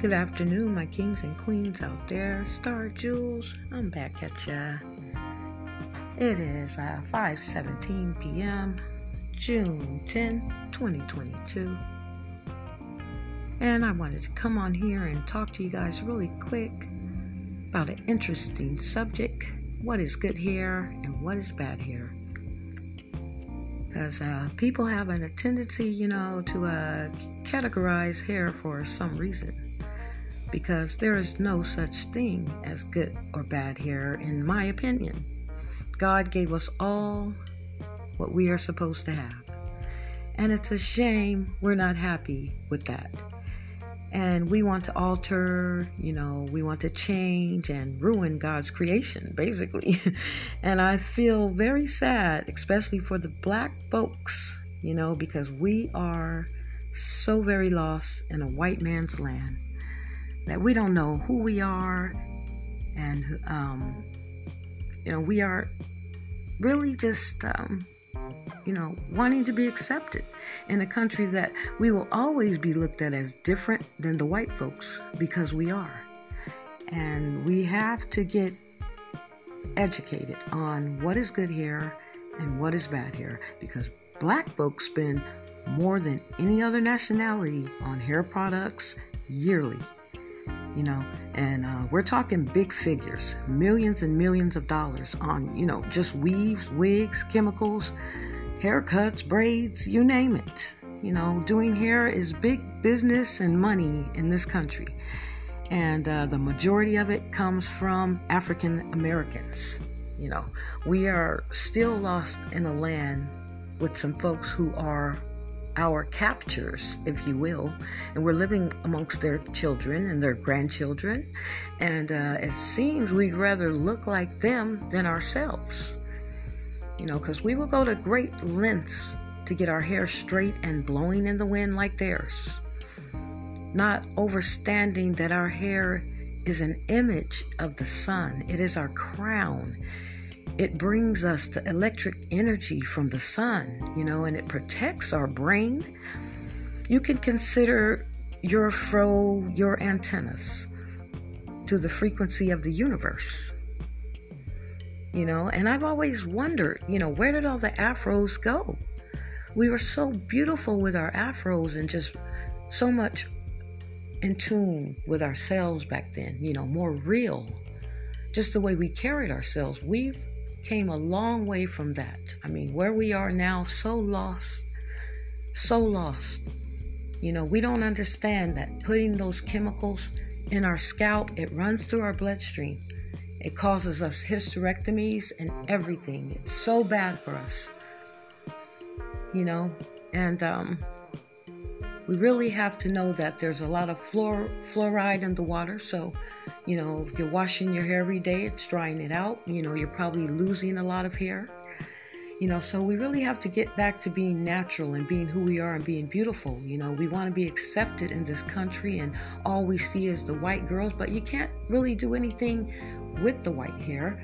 Good afternoon, my kings and queens out there. Star Jewels, I'm back at ya. It is 5:17 p.m., June 10, 2022. And I wanted to come on here and talk to you guys really quick about an interesting subject. What is good hair and what is bad hair? Because people have a tendency, to categorize hair for some reason. Because there is no such thing as good or bad hair, in my opinion. God gave us all what we are supposed to have. And it's a shame we're not happy with that. And we want to alter, we want to change and ruin God's creation, basically. And I feel very sad, especially for the black folks, because we are so very lost in a white man's land. That we don't know who we are, and we are really just wanting to be accepted in a country that we will always be looked at as different than the white folks, because we are. And we have to get educated on what is good hair and what is bad hair, because black folks spend more than any other nationality on hair products yearly. We're talking big figures, millions and millions of dollars on, just weaves, wigs, chemicals, haircuts, braids, you name it. Doing hair is big business and money in this country. And the majority of it comes from African Americans. We are still lost in a land with some folks who are our captors, if you will, and we're living amongst their children and their grandchildren, and it seems we'd rather look like them than ourselves, because we will go to great lengths to get our hair straight and blowing in the wind like theirs, not understanding that our hair is an image of the sun. It is our crown. It brings us the electric energy from the sun, and it protects our brain. You can consider your fro, your antennas to the frequency of the universe. And I've always wondered, where did all the afros go? We were so beautiful with our afros and just so much in tune with ourselves back then, more real. Just the way we carried ourselves. We've came a long way from that. I mean, where we are now, so lost. We don't understand that putting those chemicals in our scalp, it runs through our bloodstream. It causes us hysterectomies and everything. It's so bad for us, and we really have to know that there's a lot of fluoride in the water. So, if you're washing your hair every day, it's drying it out. You're probably losing a lot of hair. So we really have to get back to being natural and being who we are and being beautiful. We want to be accepted in this country, and all we see is the white girls. But you can't really do anything with the white hair.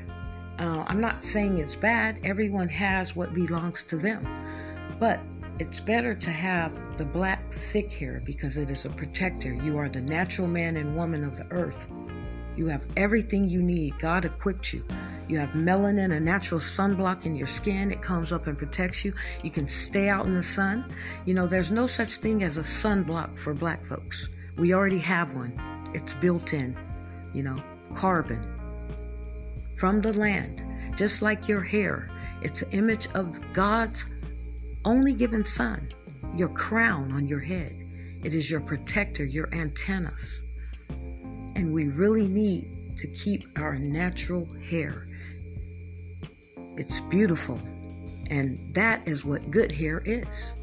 I'm not saying it's bad. Everyone has what belongs to them. But it's better to have the black thick hair, because it is a protector. You are the natural man and woman of the earth. You have everything you need. God equipped you. You have melanin, a natural sunblock in your skin. It comes up and protects you. You can stay out in the sun. There's no such thing as a sunblock for black folks. We already have one. It's built in, carbon from the land, just like your hair. It's an image of God's only given sun, your crown on your head. It is your protector, your antennas. And we really need to keep our natural hair. It's beautiful. And that is what good hair is.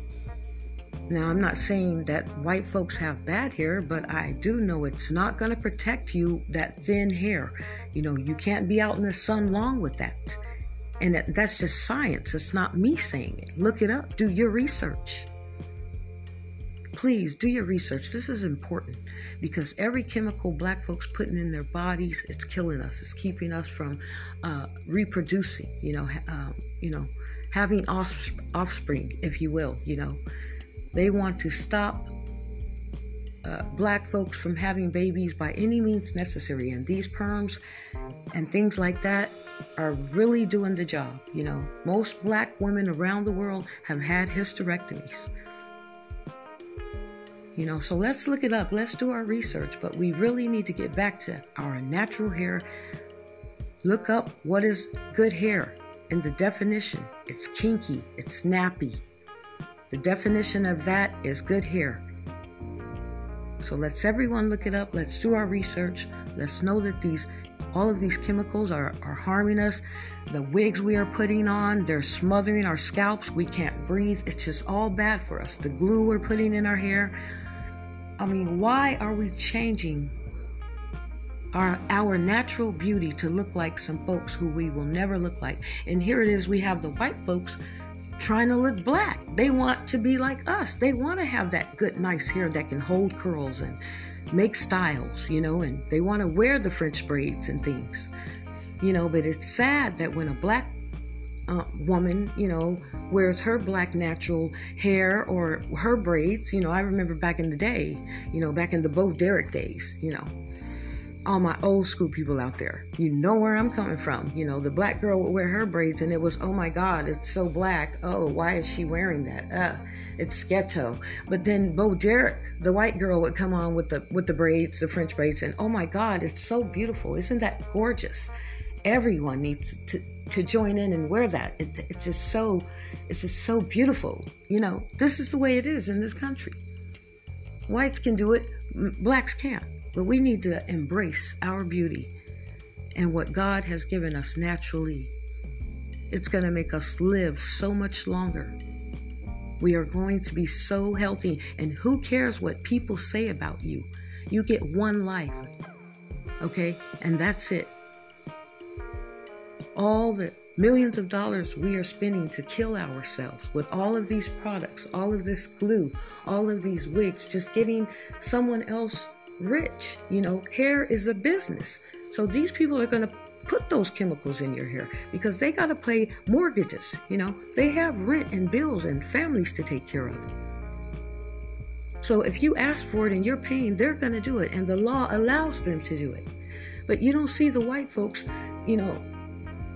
Now, I'm not saying that white folks have bad hair, but I do know it's not going to protect you, that thin hair. You can't be out in the sun long with that. And that's just science. It's not me saying it. Look it up. Do your research. Please do your research. This is important, because every chemical black folks putting in their bodies, it's killing us. It's keeping us from reproducing, having offspring, if you will. They want to stop black folks from having babies by any means necessary, and these perms and things like that are really doing the job. You know, most black women around the world have had hysterectomies. You know, so let's look it up. Let's do our research. But we really need to get back to our natural hair. Look up what is good hair and the definition. It's kinky. It's nappy. The definition of that is good hair. So let's everyone look it up. Let's do our research. Let's know that all of these chemicals are harming us. The wigs we are putting on, they're smothering our scalps. We can't breathe. It's just all bad for us. The glue we're putting in our hair. I mean, why are we changing our natural beauty to look like some folks who we will never look like? And here it is, we have the white folks trying to look black. They want to be like us. They want to have that good, nice hair that can hold curls and make styles, you know, and they want to wear the French braids and things, you know. But it's sad that when a black woman, you know, wears her black natural hair or her braids, you know, I remember back in the day, you know, back in the Bo Derek days, you know, all my old school people out there, you know where I'm coming from. You know, the black girl would wear her braids and it was, oh my God, it's so black. Oh, why is she wearing that? It's ghetto. But then Bo Derek, the white girl, would come on with the braids, the French braids, and oh my God, it's so beautiful. Isn't that gorgeous? Everyone needs to join in and wear that. It's just so beautiful. You know, this is the way it is in this country. Whites can do it, blacks can't. But we need to embrace our beauty and what God has given us naturally. It's going to make us live so much longer. We are going to be so healthy. And who cares what people say about you? You get one life, okay? And that's it. All the millions of dollars we are spending to kill ourselves with all of these products, all of this glue, all of these wigs, just getting someone else rich. You know, hair is a business. So these people are going to put those chemicals in your hair because they got to pay mortgages. You know, they have rent and bills and families to take care of. So if you ask for it and you're paying, they're going to do it. And the law allows them to do it. But you don't see the white folks, you know,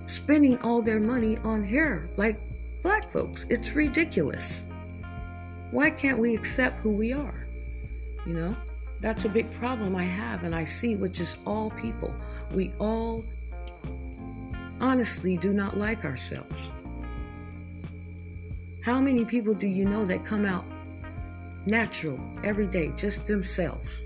spending all their money on hair like black folks. It's ridiculous. Why can't we accept who we are? You know? That's a big problem I have, and I see with just all people. We all honestly do not like ourselves. How many people do you know that come out natural every day, just themselves?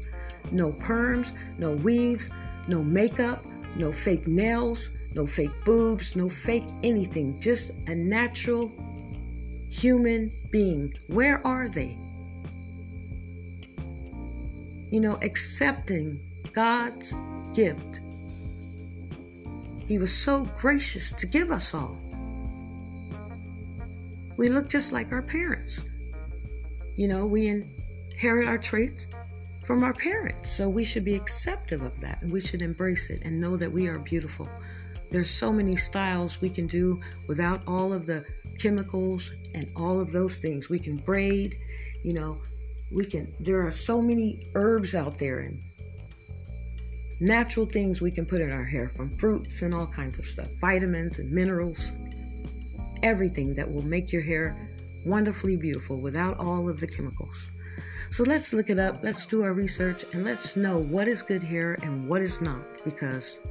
No perms, no weaves, no makeup, no fake nails, no fake boobs, no fake anything. Just a natural human being. Where are they? You know, accepting God's gift. He was so gracious to give us all. We look just like our parents. You know, we inherit our traits from our parents. So we should be acceptive of that. And we should embrace it and know that we are beautiful. There's so many styles we can do without all of the chemicals and all of those things. We can braid, you know. There are so many herbs out there and natural things we can put in our hair, from fruits and all kinds of stuff, vitamins and minerals, everything that will make your hair wonderfully beautiful without all of the chemicals. So let's look it up, let's do our research, and let's know what is good hair and what is not, because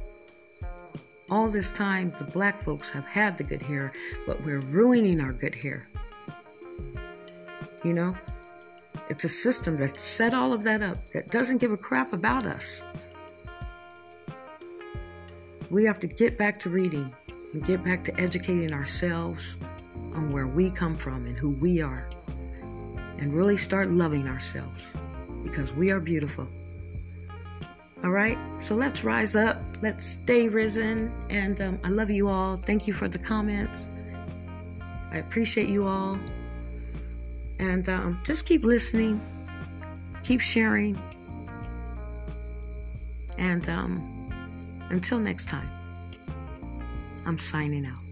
all this time the black folks have had the good hair, but we're ruining our good hair. You know? It's a system that set all of that up, that doesn't give a crap about us. We have to get back to reading and get back to educating ourselves on where we come from and who we are, and really start loving ourselves because we are beautiful. All right, so let's rise up. Let's stay risen. And I love you all. Thank you for the comments. I appreciate you all. And just keep listening, keep sharing, and until next time, I'm signing out.